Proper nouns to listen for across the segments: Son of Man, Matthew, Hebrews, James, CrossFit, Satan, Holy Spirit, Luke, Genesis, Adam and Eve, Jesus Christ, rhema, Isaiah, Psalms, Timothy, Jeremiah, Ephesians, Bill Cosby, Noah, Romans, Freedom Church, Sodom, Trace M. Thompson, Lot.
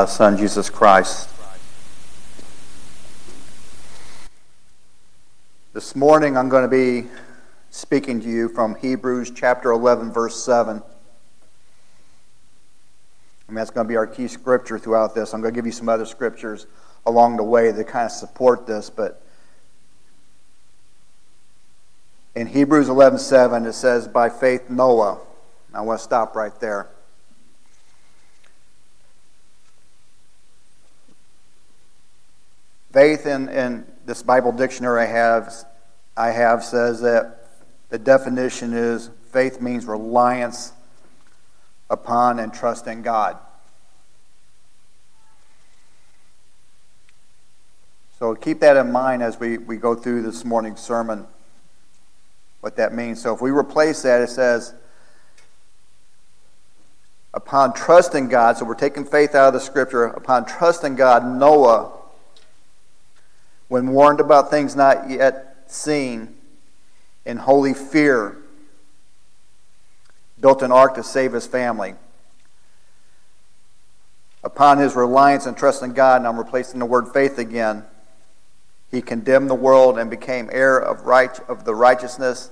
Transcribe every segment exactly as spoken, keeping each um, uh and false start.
our Son, Jesus Christ. This morning I'm going to be speaking to you from Hebrews chapter eleven, verse seven. I mean, that's going to be our key scripture throughout this. I'm going to give you some other scriptures along the way that kind of support this, but in Hebrews eleven seven it says, by faith Noah. I want to stop right there. Faith in, in this Bible dictionary I have, I have says that the definition is faith means reliance upon and trust in God. So keep that in mind as we, we go through this morning's sermon, what that means. So if we replace that, it says, upon trusting God, so we're taking faith out of the scripture, upon trusting God, Noah, when warned about things not yet seen, in holy fear, built an ark to save his family. Upon his reliance and trust in God, and I'm replacing the word faith again, he condemned the world and became heir of right of the righteousness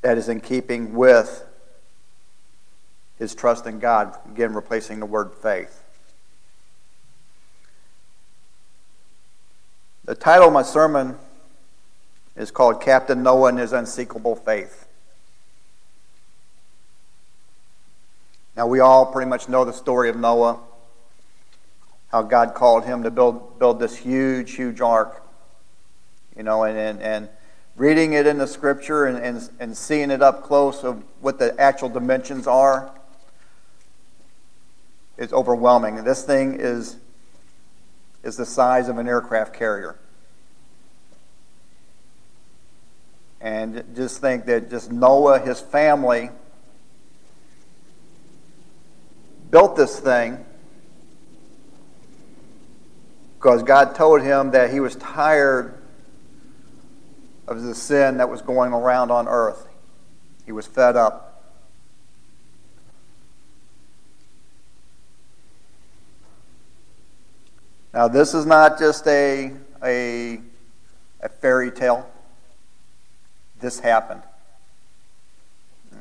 that is in keeping with his trust in God. Again, replacing the word faith. The title of my sermon is called Captain Noah and His Unseekable Faith. Now, we all pretty much know the story of Noah, how God called him to build build this huge, huge ark. You know, and, and, and reading it in the scripture and, and, and seeing it up close of what the actual dimensions are is overwhelming. And this thing is, is the size of an aircraft carrier. And just think that just Noah, his family, built this thing because God told him that he was tired of the sin that was going around on earth. He was fed up. Now, this is not just a, a, a fairy tale. This happened.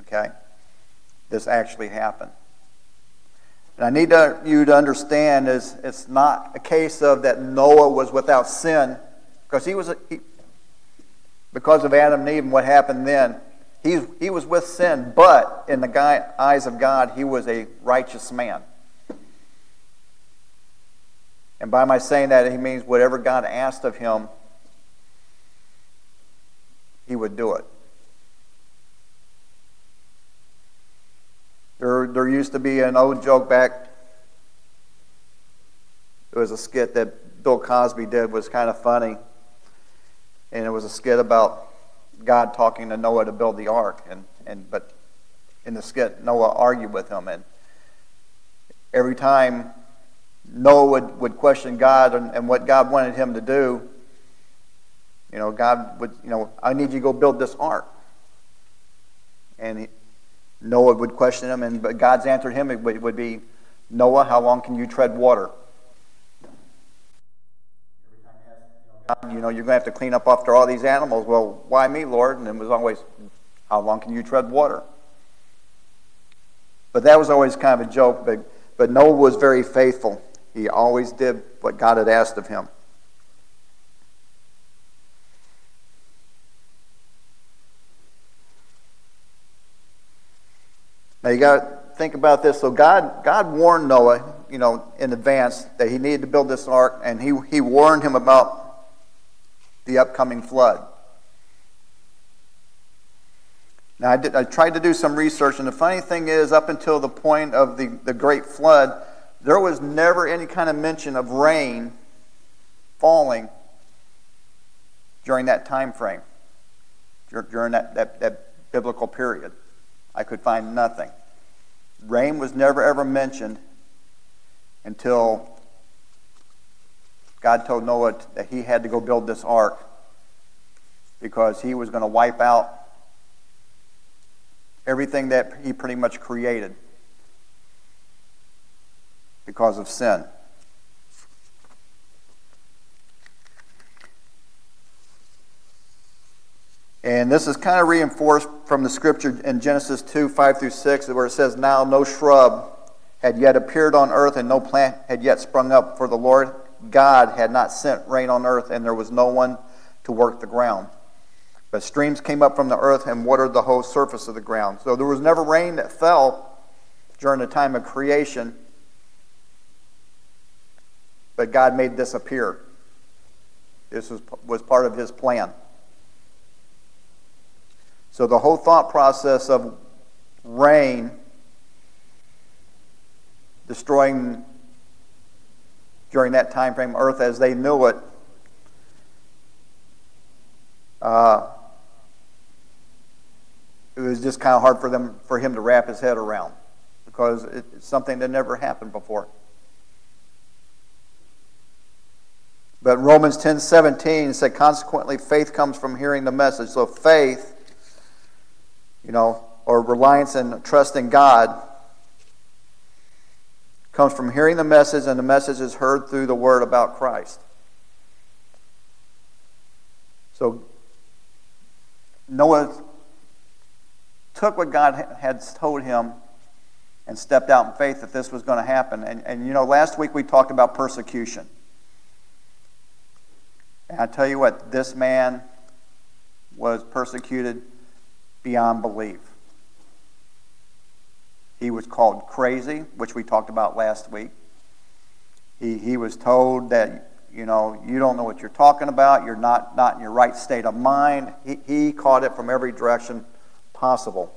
Okay? This actually happened. And I need to, you to understand is it's not a case of that Noah was without sin, because he was a, he, because of Adam and Eve and what happened then. He he was with sin, but in the guy, eyes of God, he was a righteous man. And by my saying that, he means whatever God asked of him, he would do it. There, there used to be an old joke back. It was a skit that Bill Cosby did, was kind of funny. And it was a skit about God talking to Noah to build the ark. And, and but in the skit, Noah argued with him. And every time Noah would, would question God and, and what God wanted him to do, you know, God would, you know, I need you to go build this ark. And he, Noah would question him, and but God's answer to him it would, it would be, Noah, how long can you tread water? You know, you're going to have to clean up after all these animals. Well, why me, Lord? And it was always, how long can you tread water? But that was always kind of a joke. But, but Noah was very faithful. He always did what God had asked of him. Now, you got to think about this. So God, God warned Noah, you know, in advance that he needed to build this ark, and he, he warned him about the upcoming flood. Now, I, did, I tried to do some research, and the funny thing is, up until the point of the, the great flood, there was never any kind of mention of rain falling during that time frame, during that, that, that biblical period. I could find nothing. Rain was never ever mentioned until God told Noah that he had to go build this ark because he was going to wipe out everything that he pretty much created because of sin. And this is kind of reinforced from the scripture in Genesis two, five through six, where it says, "Now no shrub had yet appeared on earth, and no plant had yet sprung up, for the Lord God had not sent rain on earth, and there was no one to work the ground. But streams came up from the earth and watered the whole surface of the ground." So there was never rain that fell during the time of creation, but God made this appear. This was, was part of his plan. So the whole thought process of rain destroying during that time frame earth as they knew it, uh, it was just kind of hard for them for him to wrap his head around, because it's something that never happened before. But Romans ten seventeen said, "Consequently, faith comes from hearing the message." So faith, you know, or reliance and trust in God, comes from hearing the message, and the message is heard through the word about Christ. So Noah took what God had told him and stepped out in faith that this was going to happen. And, and you know, last week we talked about persecution. And I tell you what, this man was persecuted beyond belief. He was called crazy, which we talked about last week. He, he was told that, you know, you don't know what you're talking about. You're not, not in your right state of mind. He, he caught it from every direction possible.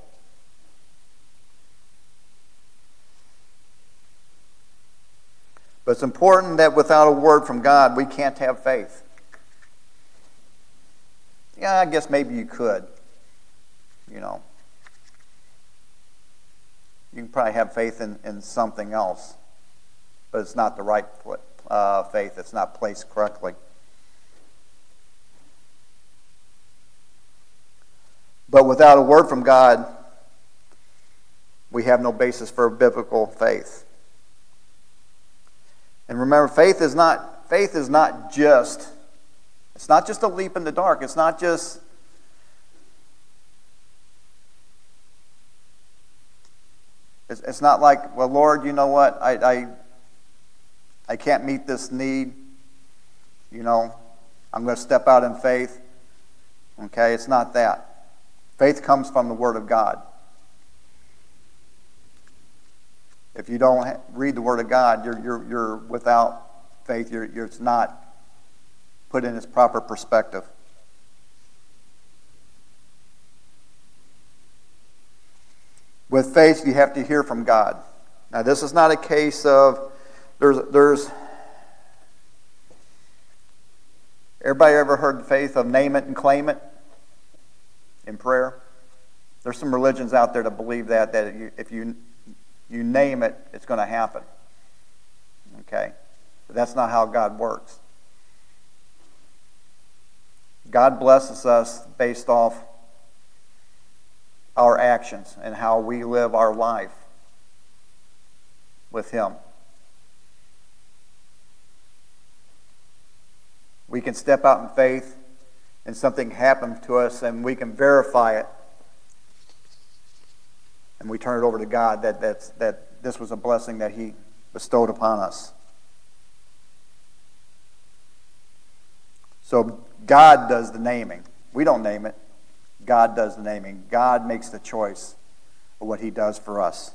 But it's important that without a word from God, we can't have faith. Yeah, I guess maybe you could, you know. You can probably have faith in, in something else, but it's not the right uh, faith. It's not placed correctly. But without a word from God, we have no basis for biblical faith. And remember, faith is not faith is not just it's not just a leap in the dark. It's not just It's not like, well, Lord, you know what? I, I, I can't meet this need. You know, I'm going to step out in faith. Okay, it's not that. Faith comes from the Word of God. If you don't read the Word of God, you're you're you're without faith. You're you're it's not put in its proper perspective. With faith, you have to hear from God. Now, this is not a case of there's there's. Everybody ever heard the faith of name it and claim it in prayer? There's some religions out there that believe that that if you you name it, it's going to happen. Okay, but that's not how God works. God blesses us based off our actions and how we live our life with him. We can step out in faith and something happened to us and we can verify it, and we turn it over to God that that's, that this was a blessing that he bestowed upon us. So God does the naming. We don't name it. God does the naming. God makes the choice of what he does for us.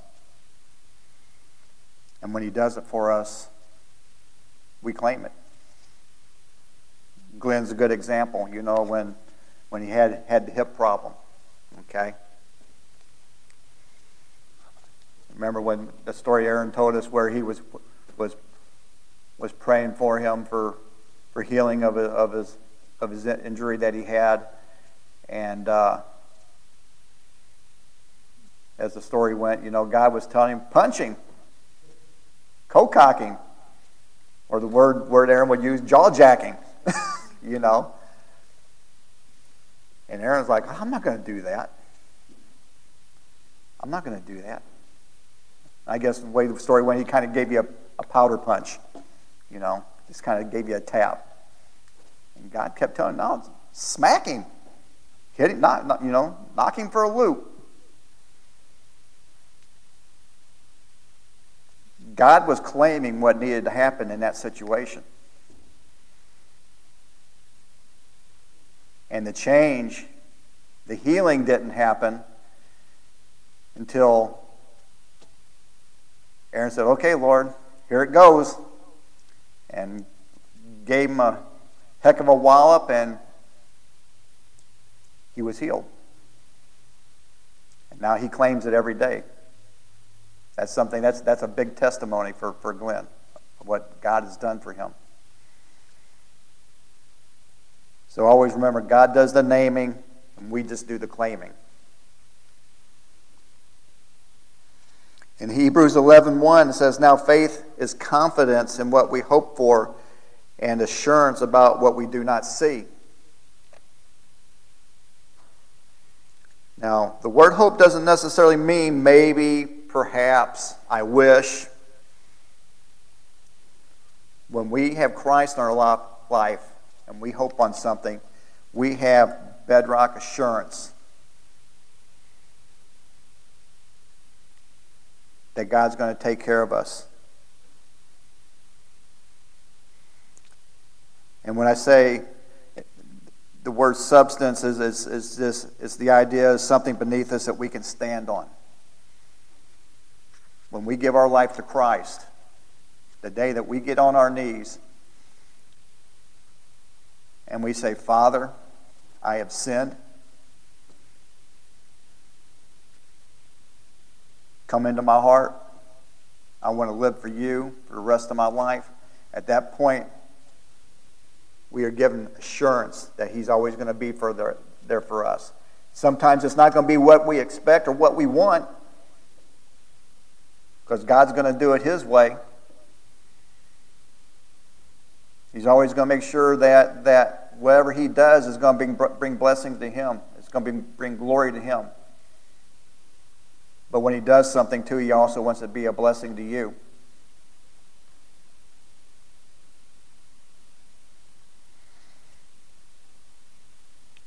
And when he does it for us, we claim it. Glenn's a good example, you know, when when he had, had the hip problem. Okay? Remember when the story Aaron told us where he was was was praying for him for for healing of of his of his injury that he had. And uh, as the story went, you know, God was telling him, punch him, co-cocking, or the word, word Aaron would use, jaw-jacking, you know. And Aaron's like, I'm not going to do that. I'm not going to do that. I guess the way the story went, he kind of gave you a, a powder punch, you know, just kind of gave you a tap. And God kept telling him, no, smack him. Hit him, knock, knock, you know, knock him for a loop. God was claiming what needed to happen in that situation. And the change, the healing didn't happen until Aaron said, okay, Lord, here it goes. And gave him a heck of a wallop, and he was healed. And now he claims it every day. That's something, that's, that's a big testimony for, for Glenn, of what God has done for him. So always remember, God does the naming, and we just do the claiming. In Hebrews eleven one, it says, now faith is confidence in what we hope for and assurance about what we do not see. Now, the word hope doesn't necessarily mean maybe, perhaps, I wish. When we have Christ in our life and we hope on something, we have bedrock assurance that God's going to take care of us. And when I say the word substance, is, is, is this, it's the idea of something beneath us that we can stand on. When we give our life to Christ, the day that we get on our knees and we say, Father, I have sinned. Come into my heart. I want to live for you for the rest of my life. At that point, we are given assurance that he's always going to be for there, there for us. Sometimes it's not going to be what we expect or what we want, because God's going to do it his way. He's always going to make sure that, that whatever he does is going to bring, bring blessings to him. It's going to bring glory to him. But when he does something too, he also wants to be a blessing to you.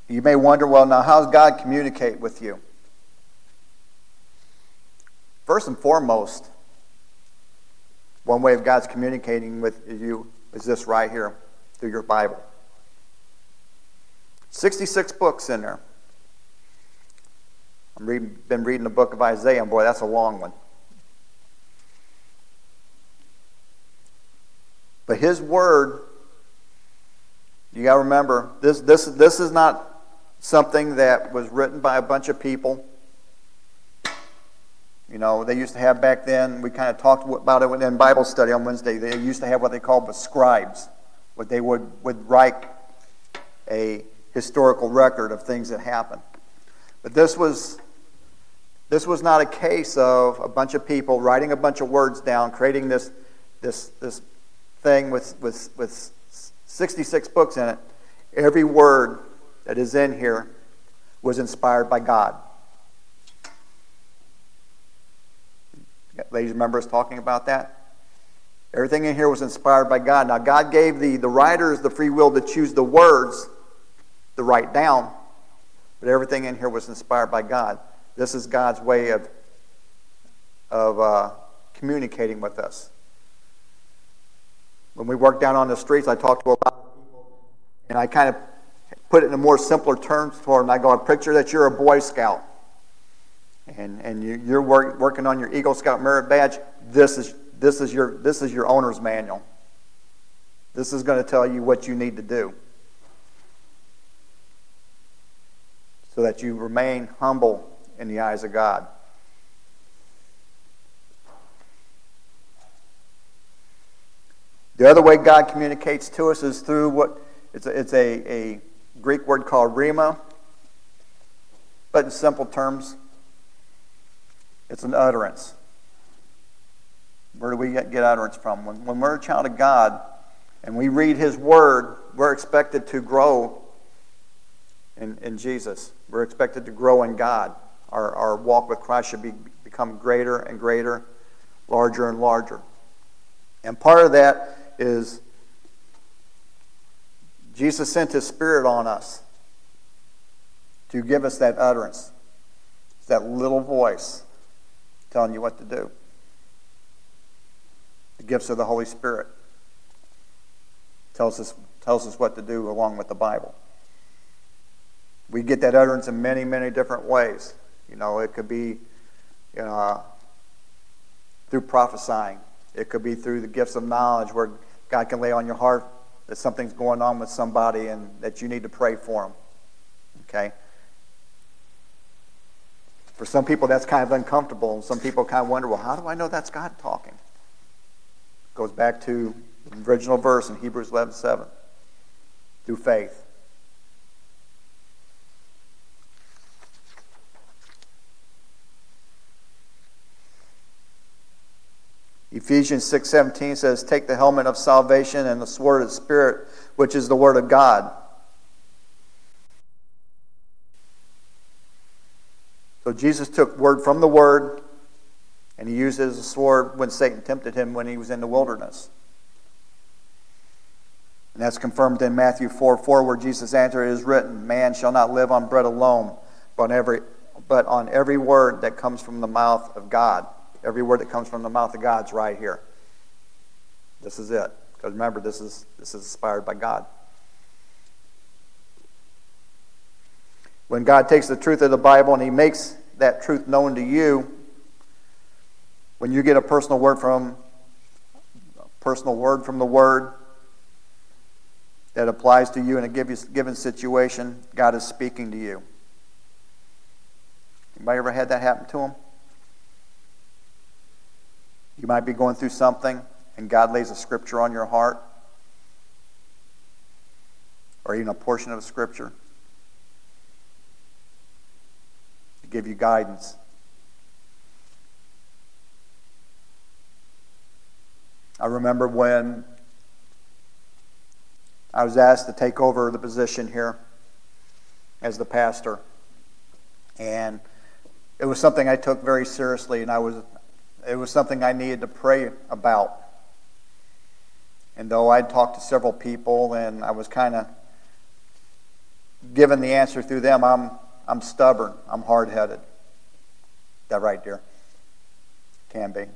You may wonder, well, now how does God communicate with you? First and foremost, one way of God's communicating with you is this right here, through your Bible. sixty-six books in there. I've been reading the book of Isaiah, and boy, that's a long one. But his word, you got to remember, this, this, this is not something that was written by a bunch of people. You know, they used to have back then, we kind of talked about it in Bible study on Wednesday, they used to have what they called the scribes, what they would, would write a historical record of things that happened. But this was, this was not a case of a bunch of people writing a bunch of words down, creating this, this, this thing with, with, with sixty-six books in it. Every word that is in here was inspired by God. Ladies, remember us talking about that? Everything in here was inspired by God. Now, God gave the, the writers the free will to choose the words to write down, but everything in here was inspired by God. This is God's way of, of uh, communicating with us. When we work down on the streets, I talk to a lot of people, and I kind of put it in a more simpler terms for them. I go, I picture that you're a Boy Scout, and and you, you're work, working on your Eagle Scout merit badge. This is this is your this is your owner's manual. This is going to tell you what you need to do, so that you remain humble in the eyes of God. The other way God communicates to us is through what, it's a, it's a, a Greek word called rhema, but in simple terms, it's an utterance. Where do we get, get utterance from? When, when we're a child of God and we read his word, we're expected to grow in, in Jesus. We're expected to grow in God. Our, our walk with Christ should be, become greater and greater, larger and larger. And part of that is Jesus sent his Spirit on us to give us that utterance. It's that little voice telling you what to do. The gifts of the Holy Spirit tells us, tells us what to do along with the Bible. We get that utterance in many, many different ways. You know, it could be you know, through prophesying. It could be through the gifts of knowledge, where God can lay on your heart that something's going on with somebody and that you need to pray for them. Okay? For some people, that's kind of uncomfortable. And some people kind of wonder, well, how do I know that's God talking? It goes back to the original verse in Hebrews eleven seven. Through faith. Ephesians six seventeen says, take the helmet of salvation and the sword of the Spirit, which is the Word of God. So Jesus took word from the Word, and he used it as a sword when Satan tempted him when he was in the wilderness. And that's confirmed in Matthew four four, where Jesus answered, it is written, man shall not live on bread alone, but on every, but on every word that comes from the mouth of God. Every word that comes from the mouth of God's right here. This is it. Because remember, this is this is inspired by God. When God takes the truth of the Bible and he makes that truth known to you, when you get a personal word from a personal word from the Word that applies to you in a given situation, God is speaking to you. Anybody ever had that happen to them? You might be going through something, and God lays a scripture on your heart, or even a portion of a scripture, to give you guidance. I remember when I was asked to take over the position here as the pastor, and it was something I took very seriously, and I was... It was something I needed to pray about. And though I'd talked to several people and I was kind of given the answer through them, I'm, I'm stubborn, I'm hard-headed. That right, dear? Can be.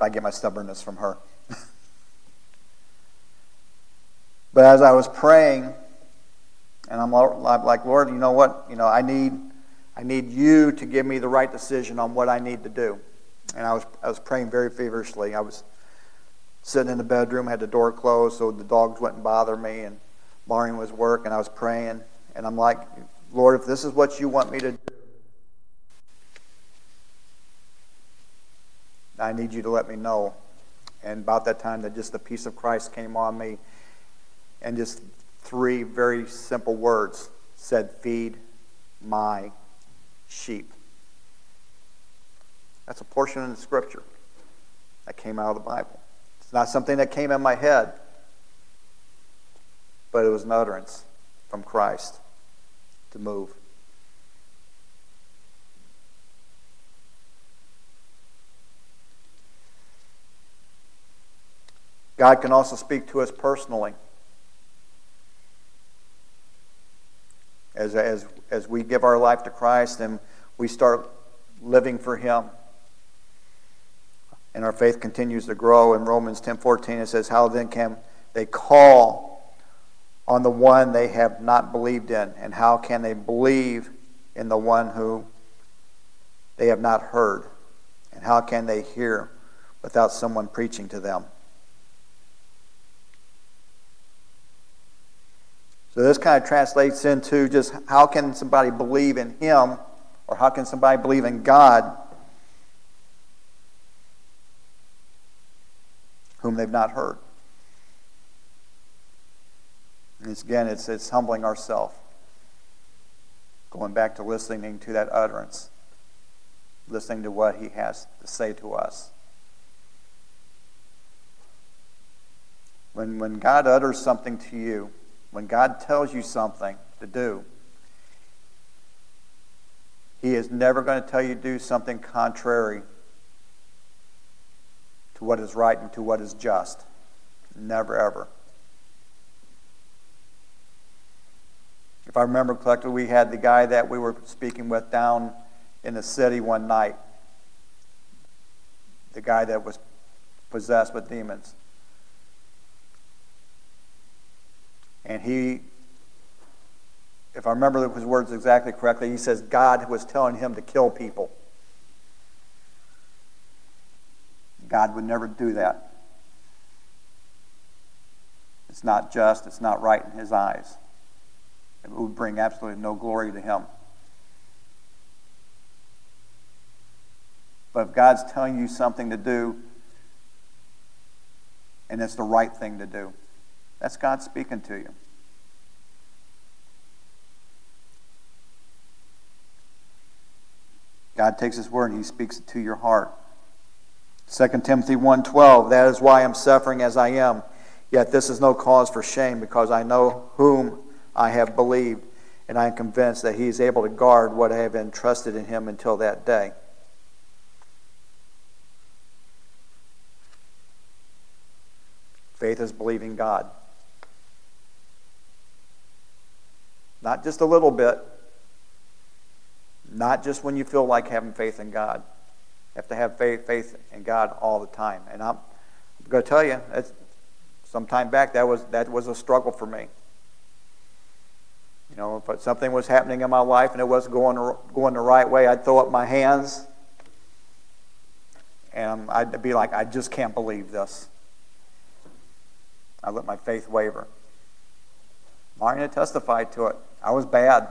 I get my stubbornness from her. But as I was praying, and I'm like, Lord, you know what? You know, I need, I need you to give me the right decision on what I need to do. And I was I was praying very feverishly. I was sitting in the bedroom, had the door closed so the dogs wouldn't bother me, and Marion was working, and I was praying, and I'm like, Lord, if this is what you want me to do, I need you to let me know. And about that time, that just the peace of Christ came on me, and just three very simple words said, feed my sheep. That's a portion of the scripture that came out of the Bible. It's not something that came in my head, but it was an utterance from Christ to move. God can also speak to us personally. As, as, as we give our life to Christ and we start living for him, and our faith continues to grow. In Romans ten fourteen, it says, how then can they call on the one they have not believed in? And how can they believe in the one who they have not heard? And how can they hear without someone preaching to them? So this kind of translates into just how can somebody believe in him, or how can somebody believe in God whom they've not heard? And it's, again, it's, it's humbling ourselves. Going back to listening to that utterance. Listening to what he has to say to us. When, when God utters something to you, when God tells you something to do, he is never going to tell you to do something contrary to what is right and to what is just. Never, ever. if I remember correctly, we had the guy that we were speaking with down in the city one night, the guy that was possessed with demons. And he, if I remember his words exactly correctly, he says God was telling him to kill people. God would never do that. It's not just, it's not right in his eyes. It would bring absolutely no glory to him. But if God's telling you something to do, and it's the right thing to do, that's God speaking to you. God takes his word and he speaks it to your heart. Second Timothy one twelve, that is why I'm suffering as I am. Yet this is no cause for shame, because I know whom I have believed, and I am convinced that he is able to guard what I have entrusted in him until that day. Faith is believing God. Not just a little bit. Not just when you feel like having faith in God. You have to have faith, faith in God all the time. And I'm, I'm going to tell you, that's, some time back, that was, that was a struggle for me. You know, if something was happening in my life and it wasn't going, going the right way, I'd throw up my hands and I'd be like, I just can't believe this. I let my faith waver. Marina testified to it. I was bad.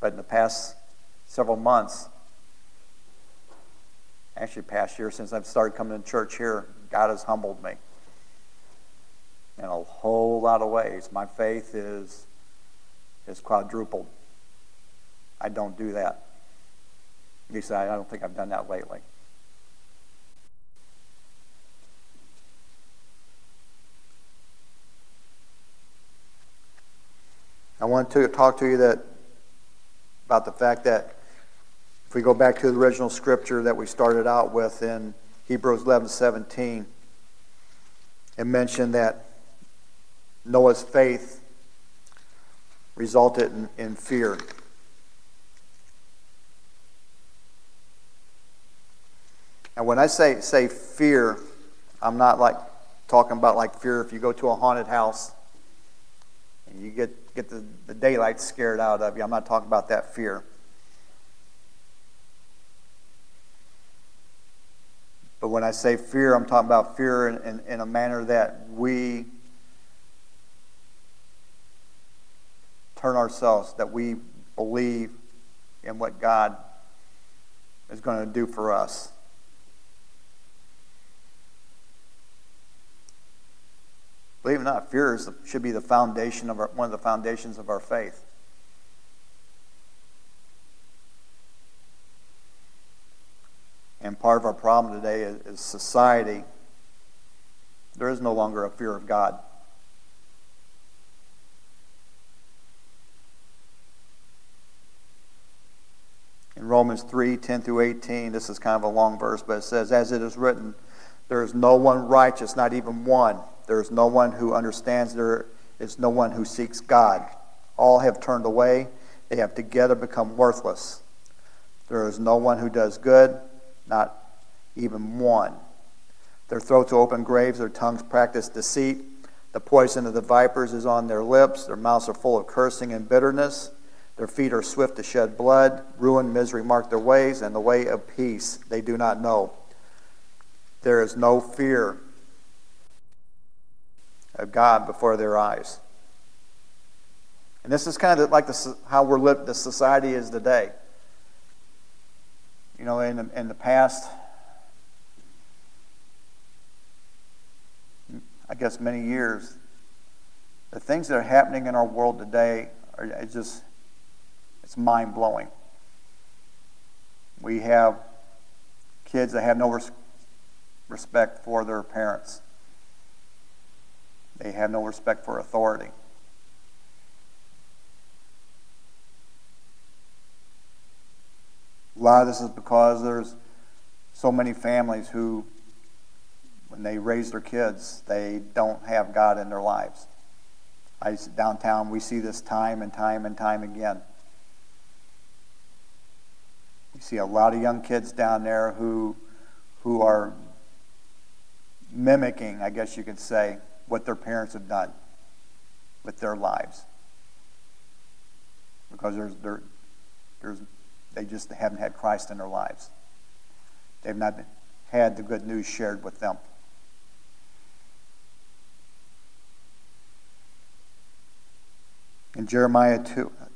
But in the past several months, actually past year since I've started coming to church here, God has humbled me in a whole lot of ways. My faith is, is quadrupled. I don't do that. At least I don't think I've done that lately. I want to talk to you that about the fact that if we go back to the original scripture that we started out with in Hebrews eleven seventeen, it mentioned that Noah's faith resulted in, in fear. And when I say say fear, I'm not like talking about like fear if you go to a haunted house and you get get the, the daylight scared out of you. I'm not talking about that fear. But when I say fear, I'm talking about fear in, in, in a manner that we turn ourselves, that we believe in what God is going to do for us. Believe it or not, fear is the, should be the foundation of our, one of the foundations of our faith. And part of our problem today is, is society. There is no longer a fear of God. In Romans three ten through eighteen, this is kind of a long verse, but it says, as it is written, there is no one righteous, not even one. There is no one who understands. There is no one who seeks God. All have turned away. They have together become worthless. There is no one who does good, not even one. Their throats are open graves. Their tongues practice deceit. The poison of the vipers is on their lips. Their mouths are full of cursing and bitterness. Their feet are swift to shed blood. Ruin, misery mark their ways, and the way of peace they do not know. There is no fear of God before their eyes. And this is kind of like the, how we're lived, the society is today. You know, in the, in the past, I guess many years, the things that are happening in our world today are it's just, it's mind-blowing. We have kids that have no res- respect for their parents. They have no respect for authority. A lot of this is because there's so many families who, when they raise their kids, they don't have God in their lives. I downtown, we see this time and time and time again. You see a lot of young kids down there who, who are mimicking, I guess you could say, what their parents have done with their lives. Because there's, there, there's, they just haven't had Christ in their lives. They've not had the good news shared with them. In Jeremiah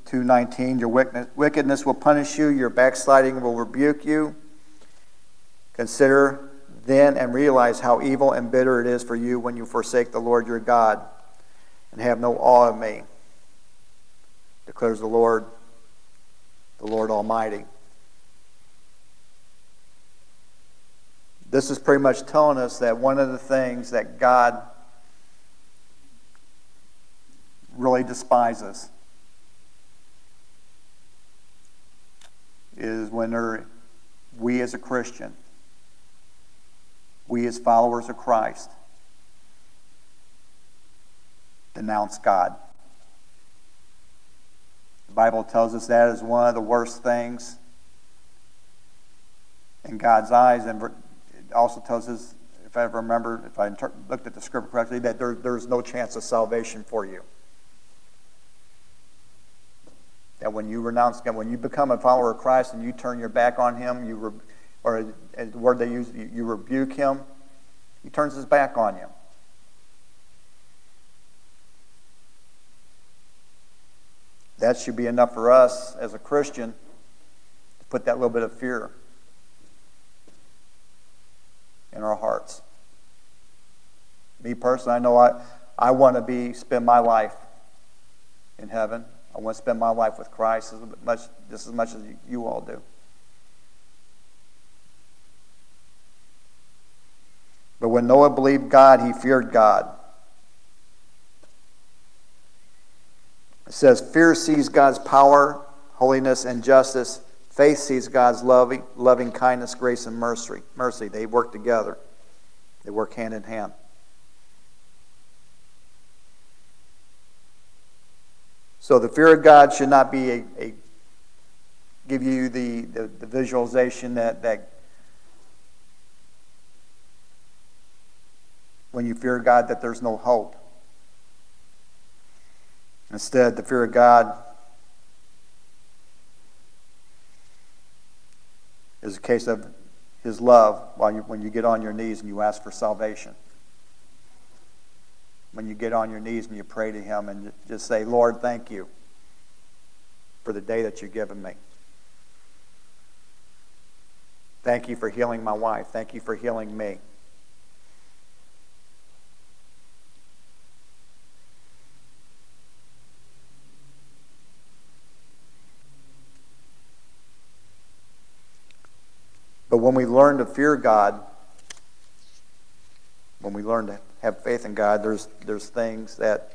two nineteen, your wickedness will punish you, your backsliding will rebuke you. Consider then and realize how evil and bitter it is for you when you forsake the Lord your God and have no awe of me, declares the Lord, the Lord Almighty. This is pretty much telling us that one of the things that God really despises is when there, we as a Christian, we as followers of Christ, denounce God. The Bible tells us that is one of the worst things in God's eyes, and it also tells us, if I remember, if I looked at the scripture correctly, that there, there's no chance of salvation for you. That when you renounce God, when you become a follower of Christ and you turn your back on Him, you re, or as the word they use, you, you rebuke Him, He turns His back on you. That should be enough for us as a Christian to put that little bit of fear in our hearts. Me personally, I know I, I want to be spend my life in heaven. I want to spend my life with Christ as much, just as much as you all do. But when Noah believed God, he feared God. It says, fear sees God's power, holiness, and justice. Faith sees God's loving, loving kindness, grace, and mercy. Mercy. They work together. They work hand in hand. So the fear of God should not be a, a give you the, the, the visualization that, that when you fear God that there's no hope. Instead, the fear of God is a case of His love while you, when you get on your knees and you ask for salvation. When you get on your knees and you pray to Him and just say, Lord, thank you for the day that you've given me. Thank you for healing my wife. Thank you for healing me. But when we learn to fear God, when we learn to have faith in God, there's there's things that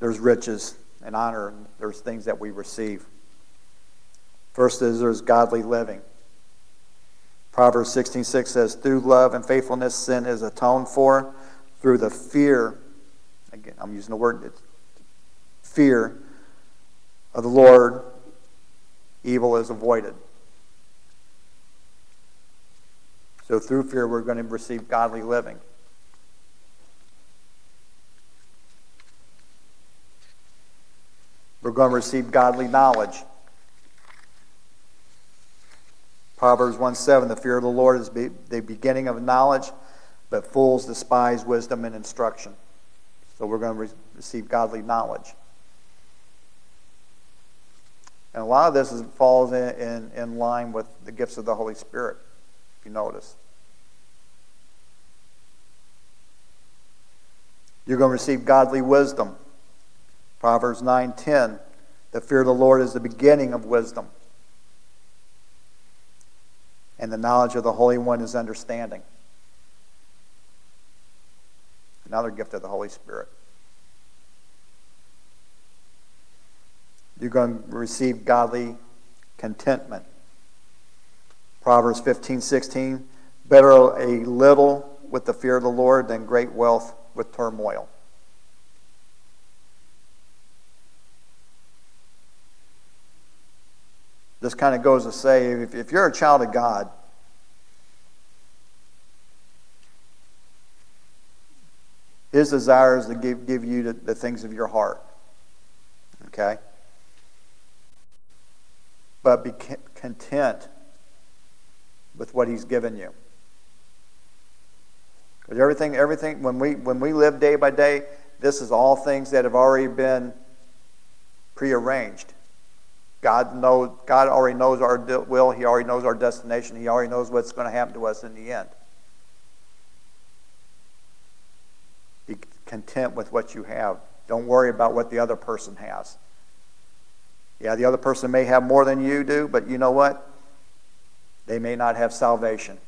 there's riches and honor, and there's things that we receive. First is there's godly living. Proverbs sixteen six says, through love and faithfulness sin is atoned for. Through the fear, again, I'm using the word fear of the Lord, evil is avoided. So through fear, we're going to receive godly living. We're going to receive godly knowledge. Proverbs one seven, the fear of the Lord is be, the beginning of knowledge, but fools despise wisdom and instruction. So we're going to re receive godly knowledge. And a lot of this is, falls in, in, in line with the gifts of the Holy Spirit. You notice, you're going to receive godly wisdom. Proverbs nine ten, the fear of the Lord is the beginning of wisdom, and the knowledge of the Holy One is understanding. Another gift of the Holy Spirit. You're going to receive godly contentment. Proverbs fifteen sixteen, better a little with the fear of the Lord than great wealth with turmoil. This kind of goes to say, if, if you're a child of God, His desire is to give, give you the, the things of your heart. Okay? But be content with what He's given you. Because everything, everything, when we when we live day by day, this is all things that have already been prearranged. God knows. God already knows our will. He already knows our destination. He already knows what's going to happen to us in the end. Be content with what you have. Don't worry about what the other person has. Yeah, the other person may have more than you do, but you know what? They may not have salvation.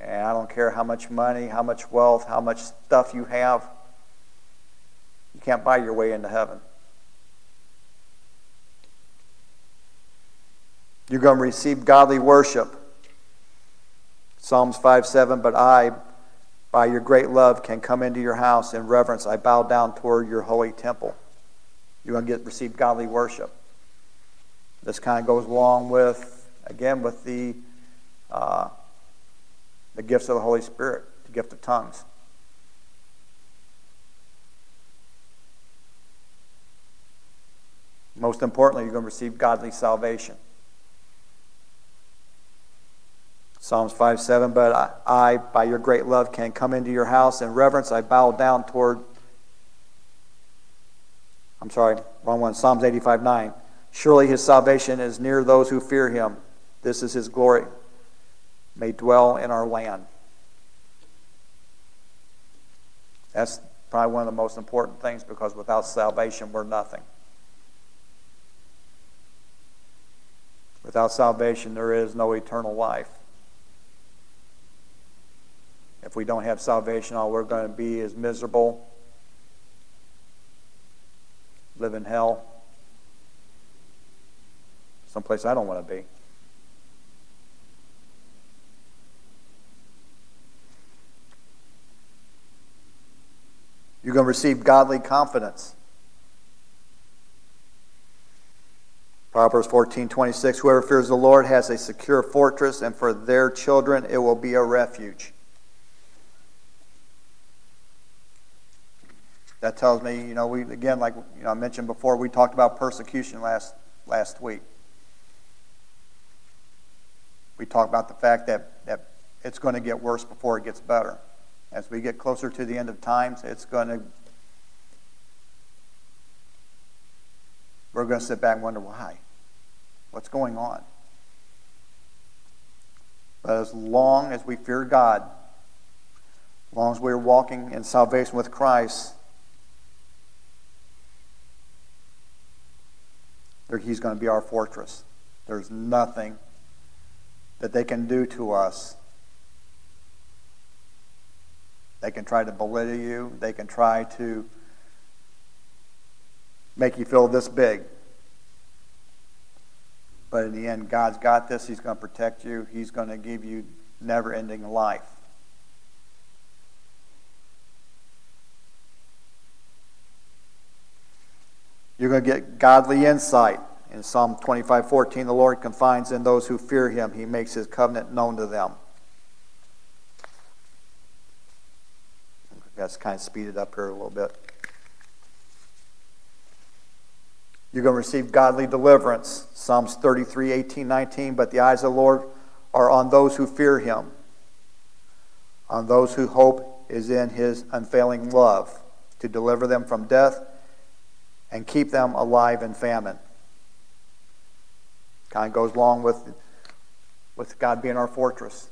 And I don't care how much money, how much wealth, how much stuff you have. You can't buy your way into heaven. You're going to receive godly worship. Psalms five seven, but I, by your great love, can come into your house in reverence. I bow down toward your holy temple. You're going to get, receive godly worship. This kind of goes along with, again, with the... Uh, the gifts of the Holy Spirit, the gift of tongues. Most importantly, you're going to receive godly salvation. Psalms five seven, but I, I, by your great love, can come into your house in reverence. I bow down toward, I'm sorry, wrong one, Psalms eighty-five nine. Surely his salvation is near those who fear him. This is his glory. May dwell in our land. That's probably one of the most important things, because without salvation, we're nothing. Without salvation, there is no eternal life. If we don't have salvation, all we're going to be is miserable, live in hell, someplace I don't want to be. You're going to receive godly confidence. Proverbs fourteen twenty-six, whoever fears the Lord has a secure fortress, and for their children it will be a refuge. That tells me, you know, we again, like you know, I mentioned before, we talked about persecution last last week. We talked about the fact that, that it's going to get worse before it gets better. As we get closer to the end of times, it's going to, we're going to sit back and wonder why. What's going on? But as long as we fear God, as long as we're walking in salvation with Christ, He's going to be our fortress. There's nothing that they can do to us. They can try to belittle you. They can try to make you feel this big. But in the end, God's got this. He's going to protect you. He's going to give you never-ending life. You're going to get godly insight. In Psalm twenty-five fourteen, the Lord confides in those who fear him. He makes his covenant known to them. That's kind of speeded up here a little bit. You're going to receive godly deliverance. Psalms thirty-three eighteen nineteen, but the eyes of the Lord are on those who fear him, on those who hope is in his unfailing love, to deliver them from death and keep them alive in famine. Kind of goes along with, with God being our fortress.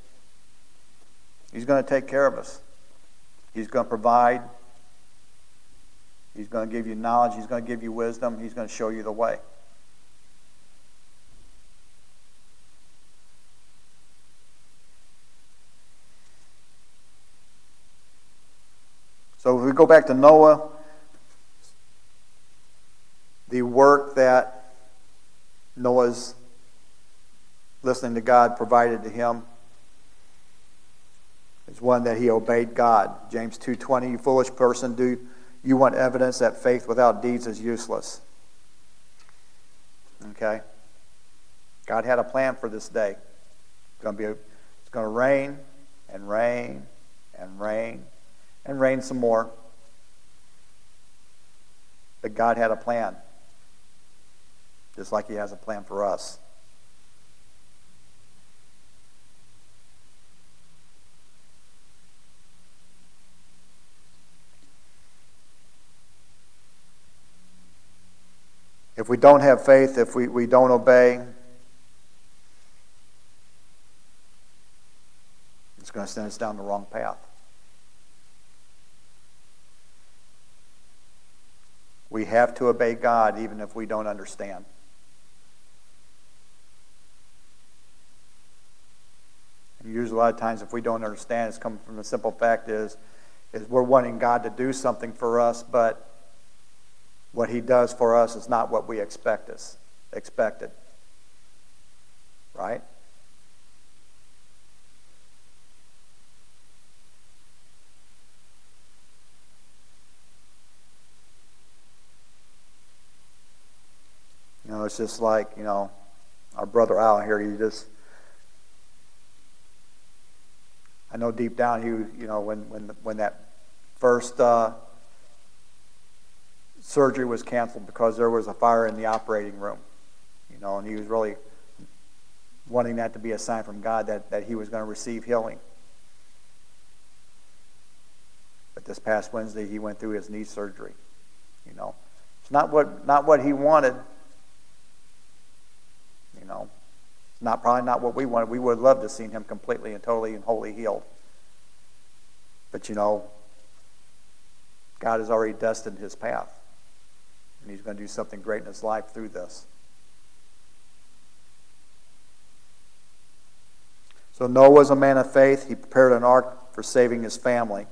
He's going to take care of us. He's going to provide. He's going to give you knowledge. He's going to give you wisdom. He's going to show you the way. So if we go back to Noah, the work that Noah's listening to God provided to him, is one that he obeyed God. James two twenty, you foolish person, do you want evidence that faith without deeds is useless? Okay? God had a plan for this day. It's going to be a, it's going to rain and rain and rain and rain some more. But God had a plan, just like he has a plan for us. If we don't have faith, if we, we don't obey, it's going to send us down the wrong path. We have to obey God even if we don't understand. And usually a lot of times if we don't understand, it's coming from the simple fact is, is we're wanting God to do something for us, but what he does for us is not what we expect us, expected. Right? You know, it's just like, you know, our brother Al here, he just, I know deep down he, you know, when, when, when that first uh, surgery was canceled because there was a fire in the operating room, you know, and he was really wanting that to be a sign from God that, that he was going to receive healing. But this past Wednesday, he went through his knee surgery, you know. It's not what, not what he wanted, you know. It's not, probably not what we wanted. We would have loved to have seen him completely and totally and wholly healed. But, you know, God has already destined his path. And he's going to do something great in his life through this. So Noah was a man of faith. He prepared an ark for saving his family.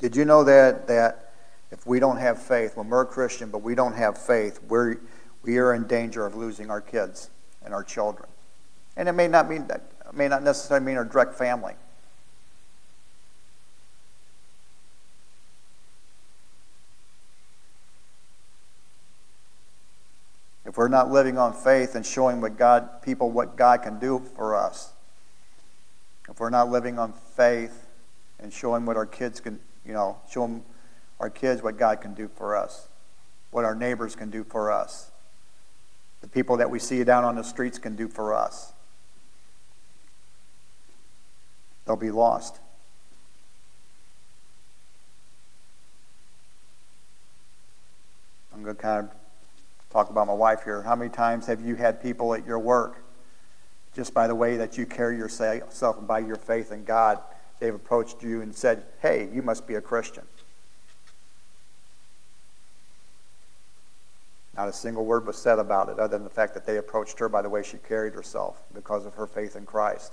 Did you know that, that if we don't have faith, when we're a Christian, but we don't have faith, we're, we are in danger of losing our kids and our children? And it may not mean that. It may not necessarily mean our direct family. If we're not living on faith and showing what God, people what God can do for us, if we're not living on faith and showing what our kids can, you know, showing our kids what God can do for us, what our neighbors can do for us, the people that we see down on the streets can do for us, they'll be lost. I'm going to kind of talk about my wife here. How many times have you had people at your work, just by the way that you carry yourself and by your faith in God, they've approached you and said, hey, you must be a Christian? Not a single word was said about it other than the fact that they approached her by the way she carried herself because of her faith in Christ.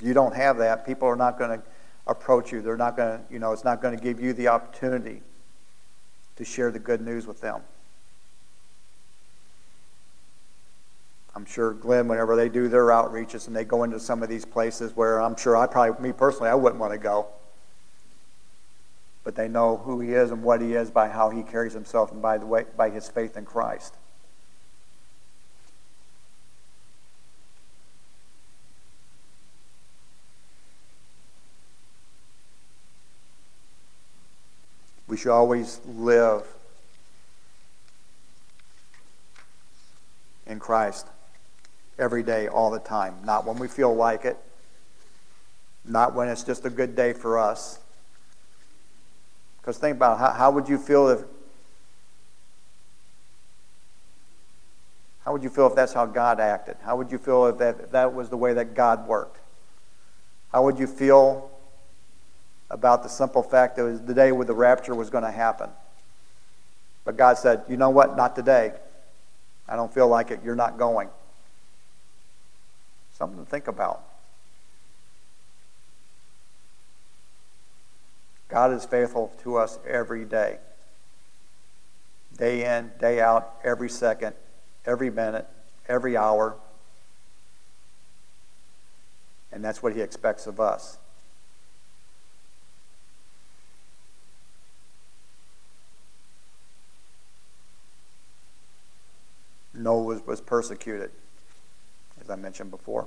If you don't have that, people are not going to approach you. They're not going to, you know, it's not going to give you the opportunity to share the good news with them. I'm sure, Glenn, whenever they do their outreaches and they go into some of these places where I'm sure I probably, me personally, I wouldn't want to go. But they know who he is and what he is by how he carries himself and by the way, by his faith in Christ. We should always live in Christ every day, all the time. Not when we feel like it. Not when it's just a good day for us. Because think about how, how would you feel if how would you feel if that's how God acted? How would you feel if that, if that was the way that God worked? How would you feel about the simple fact that it was the day where the rapture was going to happen? But God said, you know what, not today. I don't feel like it. You're not going. Something to think about. God is faithful to us every day. day in, day out, every second, every minute, every hour. And that's what he expects of us. Noah was, was persecuted, as I mentioned before.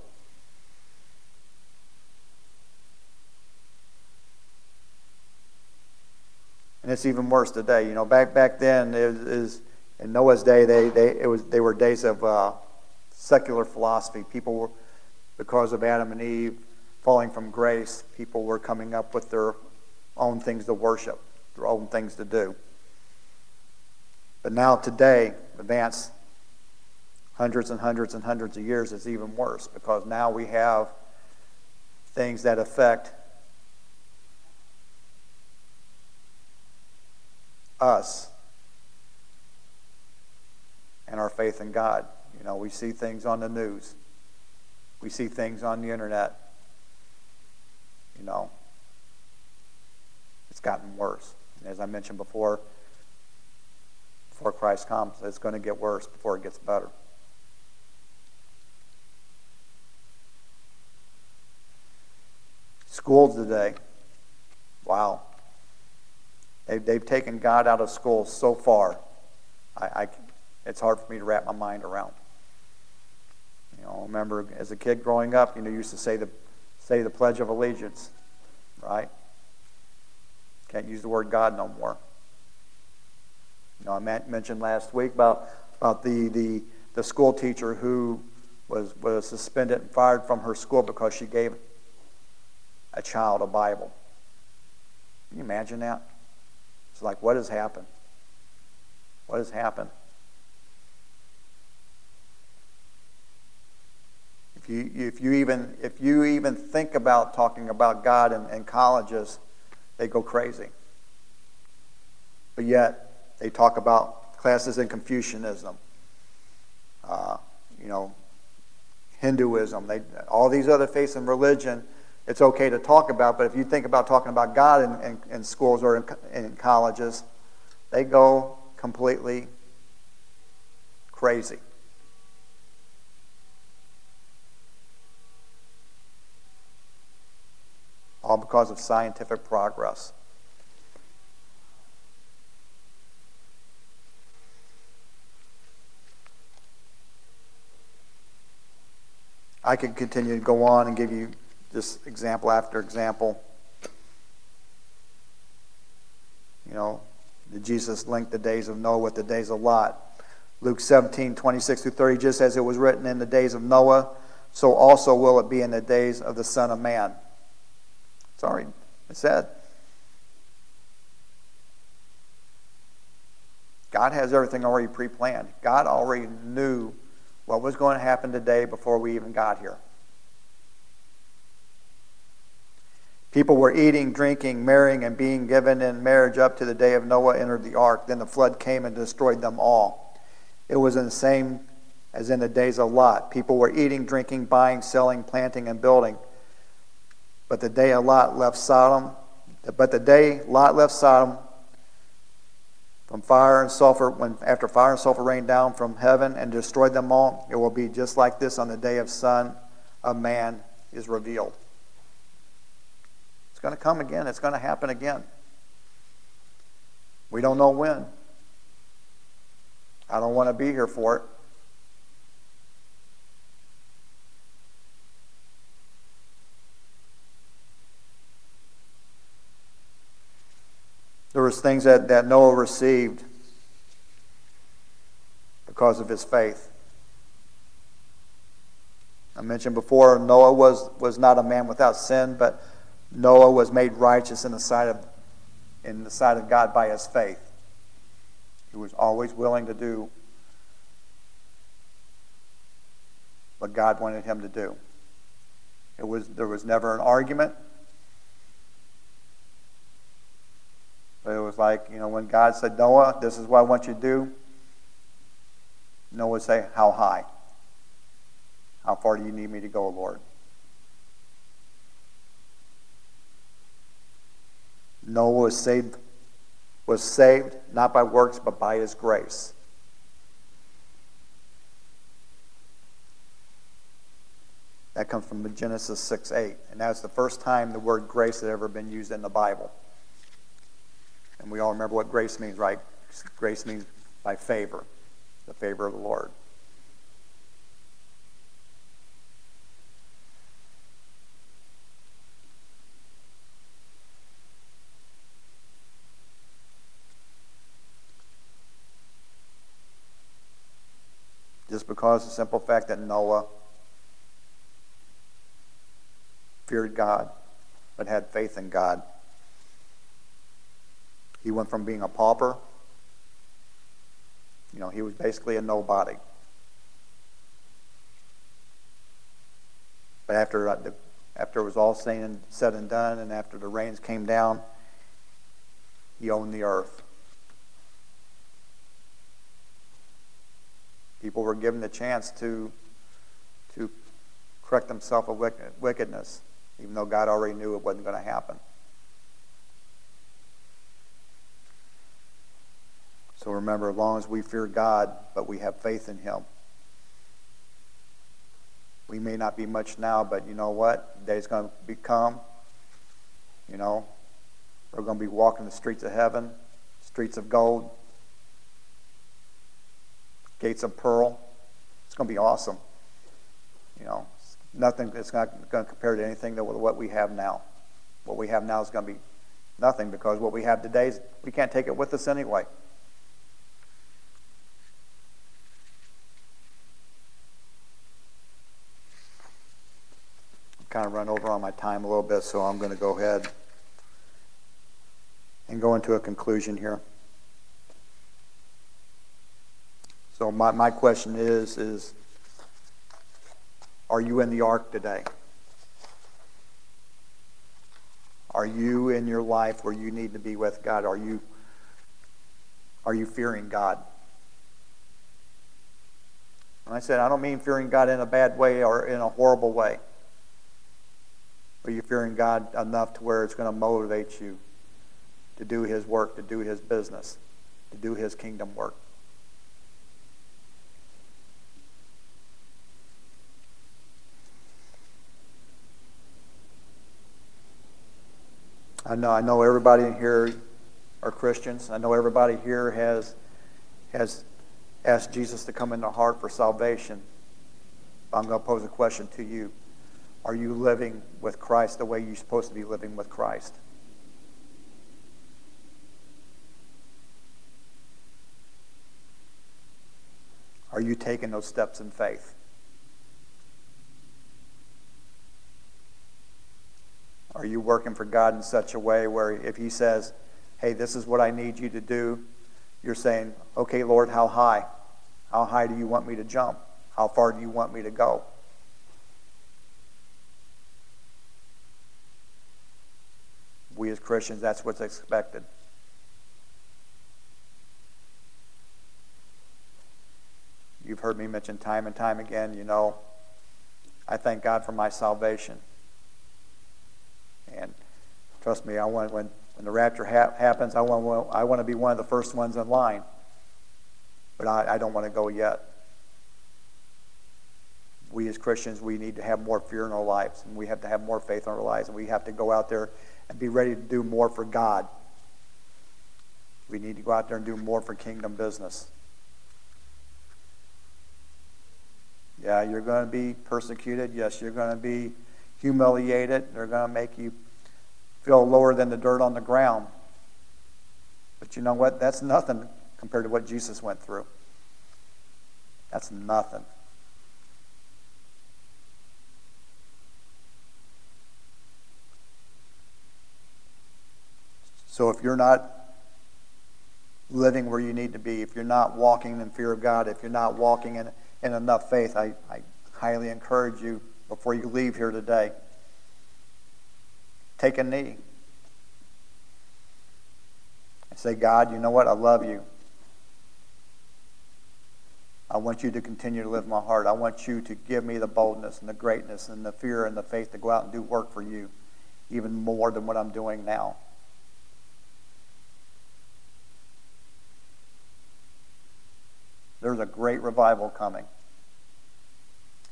And it's even worse today. You know, back back then, it was, it was, in Noah's day, they they it was they were days of uh, secular philosophy. People were, because of Adam and Eve falling from grace, people were coming up with their own things to worship, their own things to do. But now today, advanced hundreds and hundreds and hundreds of years, is even worse, because now we have things that affect us and our faith in God. You know, we see things on the news. We see things on the internet. You know, it's gotten worse. And as I mentioned before, before Christ comes, it's going to get worse before it gets better. Schools today, wow. They've, they've taken God out of school so far. I, I, it's hard for me to wrap my mind around. You know, I remember as a kid growing up, you know, you used to say the, say the Pledge of Allegiance, right? Can't use the word God no more. You know, I mentioned last week about about the the, the school teacher who was was suspended and fired from her school because she gave a child a Bible. Can you imagine that? It's like, what has happened? What has happened? If you if you even if you even think about talking about God in, in colleges, they go crazy. But yet they talk about classes in Confucianism, uh, you know, Hinduism. They all these other faiths and religion. It's okay to talk about, but if you think about talking about God in, in, in schools or in, in colleges, they go completely crazy. All because of scientific progress. I could continue to go on and give you just example after example. You know, Jesus linked the days of Noah with the days of Lot. Luke seventeen, twenty-six through thirty, just as it was written in the days of Noah, so also will it be in the days of the Son of Man. It's already said. God has everything already pre-planned. God already knew what was going to happen today before we even got here. People were eating, drinking, marrying, and being given in marriage up to the day of Noah entered the ark. Then the flood came and destroyed them all. It was the same as in the days of Lot. People were eating, drinking, buying, selling, planting, and building. But the day of Lot left Sodom, but the day Lot left Sodom, from fire and sulfur, when after fire and sulfur rained down from heaven and destroyed them all, it will be just like this on the day of Son of Man is revealed. It's going to come again. It's going to happen again. We don't know when. I don't want to be here for it. There was things that, that Noah received because of his faith. I mentioned before, Noah was, was not a man without sin, but Noah was made righteous in the sight of, in the sight of God by his faith. He was always willing to do what God wanted him to do. It was, there was never an argument. But it was like, you know, when God said, Noah, this is what I want you to do, Noah would say, how high? How far do you need me to go, Lord? Noah was saved was saved not by works, but by his grace. That comes from Genesis six eight. And that's the first time the word grace had ever been used in the Bible. And we all remember what grace means, right? Grace means by favor, the favor of the Lord. Just because of the simple fact that Noah feared God, but had faith in God. He went from being a pauper, you know, he was basically a nobody. But after, uh, the, after it was all seen, said and done, and after the rains came down, he owned the earth. People were given the chance to, to correct themselves of wickedness, even though God already knew it wasn't going to happen. So remember, as long as we fear God, but we have faith in him. We may not be much now, but you know what? The day's going to come. You know, we're going to be walking the streets of heaven, streets of gold, gates of pearl. It's going to be awesome. You know, nothing, it's not going to compare to anything to what we have now. What we have now is going to be nothing, because what we have today, is, we can't take it with us anyway. Kind of run over on my time a little bit, so I'm going to go ahead and go into a conclusion here. So my, my question is, is, are you in the ark today? Are you in your life where you need to be with God? Are you, are you fearing God? And I said, I don't mean fearing God in a bad way or in a horrible way. Are you fearing God enough to where it's going to motivate you to do his work, to do his business, to do his kingdom work? I know, I know everybody in here are Christians. I know everybody here has, has asked Jesus to come in their heart for salvation. I'm going to pose a question to you. Are you living with Christ the way you're supposed to be living with Christ? Are you taking those steps in faith? Are you working for God in such a way where if he says, hey, this is what I need you to do, you're saying, okay, Lord, how high? How high do you want me to jump? How far do you want me to go? We as Christians, that's what's expected. You've heard me mention time and time again, you know, I thank God for my salvation. And trust me, I want when, when the rapture ha happens, I want I want to be one of the first ones in line. But I, I don't want to go yet. We as Christians, we need to have more fear in our lives, and we have to have more faith in our lives, and we have to go out there and be ready to do more for God. We need to go out there and do more for kingdom business. Yeah, you're going to be persecuted. Yes, you're going to be humiliated. They're going to make you feel lower than the dirt on the ground. But you know what? That's nothing compared to what Jesus went through. That's nothing. So if you're not living where you need to be, if you're not walking in fear of God, if you're not walking in, in enough faith, I, I highly encourage you, before you leave here today, take a knee and say, God, you know what? I love you. I want you to continue to live my heart. I want you to give me the boldness and the greatness and the fear and the faith to go out and do work for you even more than what I'm doing now. a great revival coming.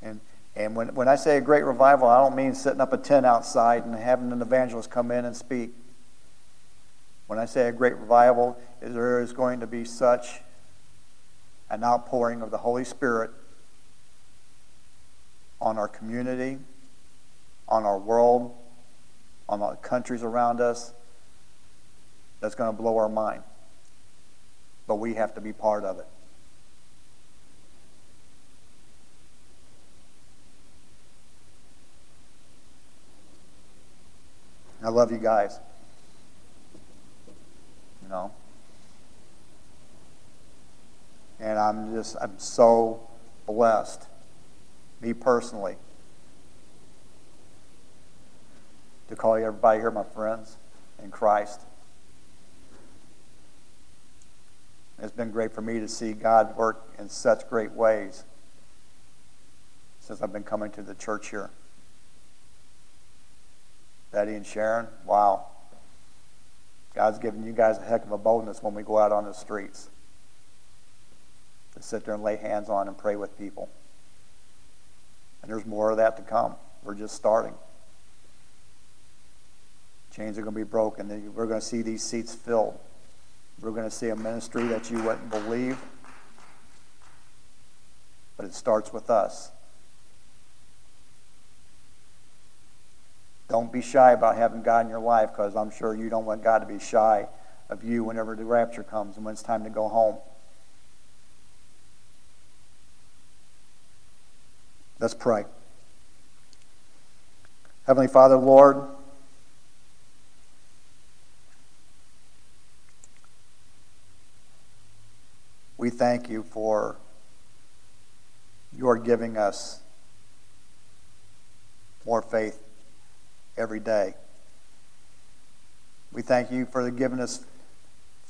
And and when, when I say a great revival, I don't mean setting up a tent outside and having an evangelist come in and speak. When I say a great revival, is there is going to be such an outpouring of the Holy Spirit on our community, on our world, on the countries around us, that's going to blow our mind. But we have to be part of it. I love you guys. You know? And I'm just, I'm so blessed. Me personally. To call everybody here my friends in Christ. It's been great for me to see God work in such great ways since I've been coming to the church here. Betty and Sharon, wow. God's given you guys a heck of a boldness when we go out on the streets to sit there and lay hands on and pray with people. And there's more of that to come. We're just starting. Chains are going to be broken. We're going to see these seats filled. We're going to see a ministry that you wouldn't believe. But it starts with us. Don't be shy about having God in your life, because I'm sure you don't want God to be shy of you whenever the rapture comes and when it's time to go home. Let's pray. Heavenly Father, Lord, we thank you for your giving us more faith every day. We thank you for giving us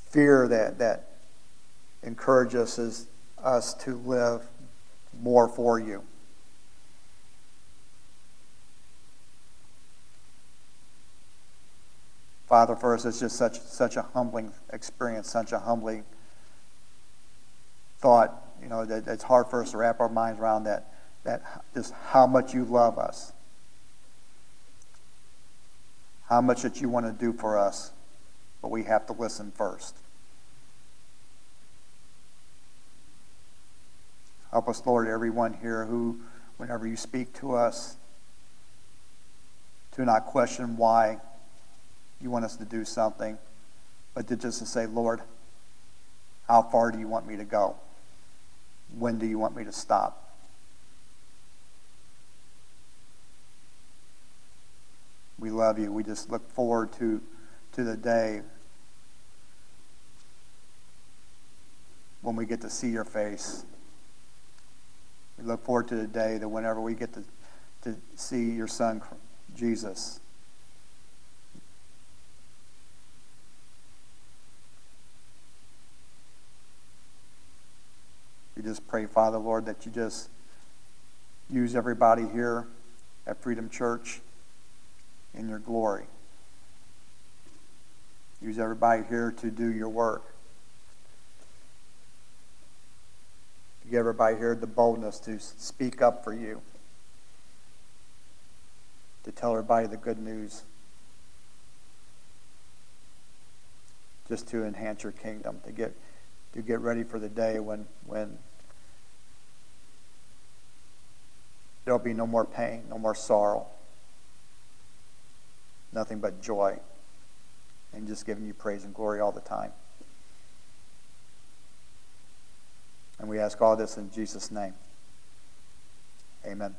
fear that, that encourages us, us to live more for you. Father, for us, it's just such such a humbling experience, such a humbling thought. You know, that it's hard for us to wrap our minds around that, that just how much you love us, how much that you want to do for us, but we have to listen first. Help us, Lord, everyone here who, whenever you speak to us, to not question why you want us to do something, but to just to say, Lord, how far do you want me to go? When do you want me to stop? We love you. We just look forward to, to the day when we get to see your face. We look forward to the day that whenever we get to, to see your son, Jesus. We just pray, Father, Lord, that you just use everybody here at Freedom Church in your glory. Use everybody here to do your work. Give everybody here the boldness to speak up for you, to tell everybody the good news, just to enhance your kingdom, to get to get ready for the day when when there'll be no more pain, no more sorrow, nothing but joy, and just giving you praise and glory all the time. And we ask all this in Jesus' name. Amen.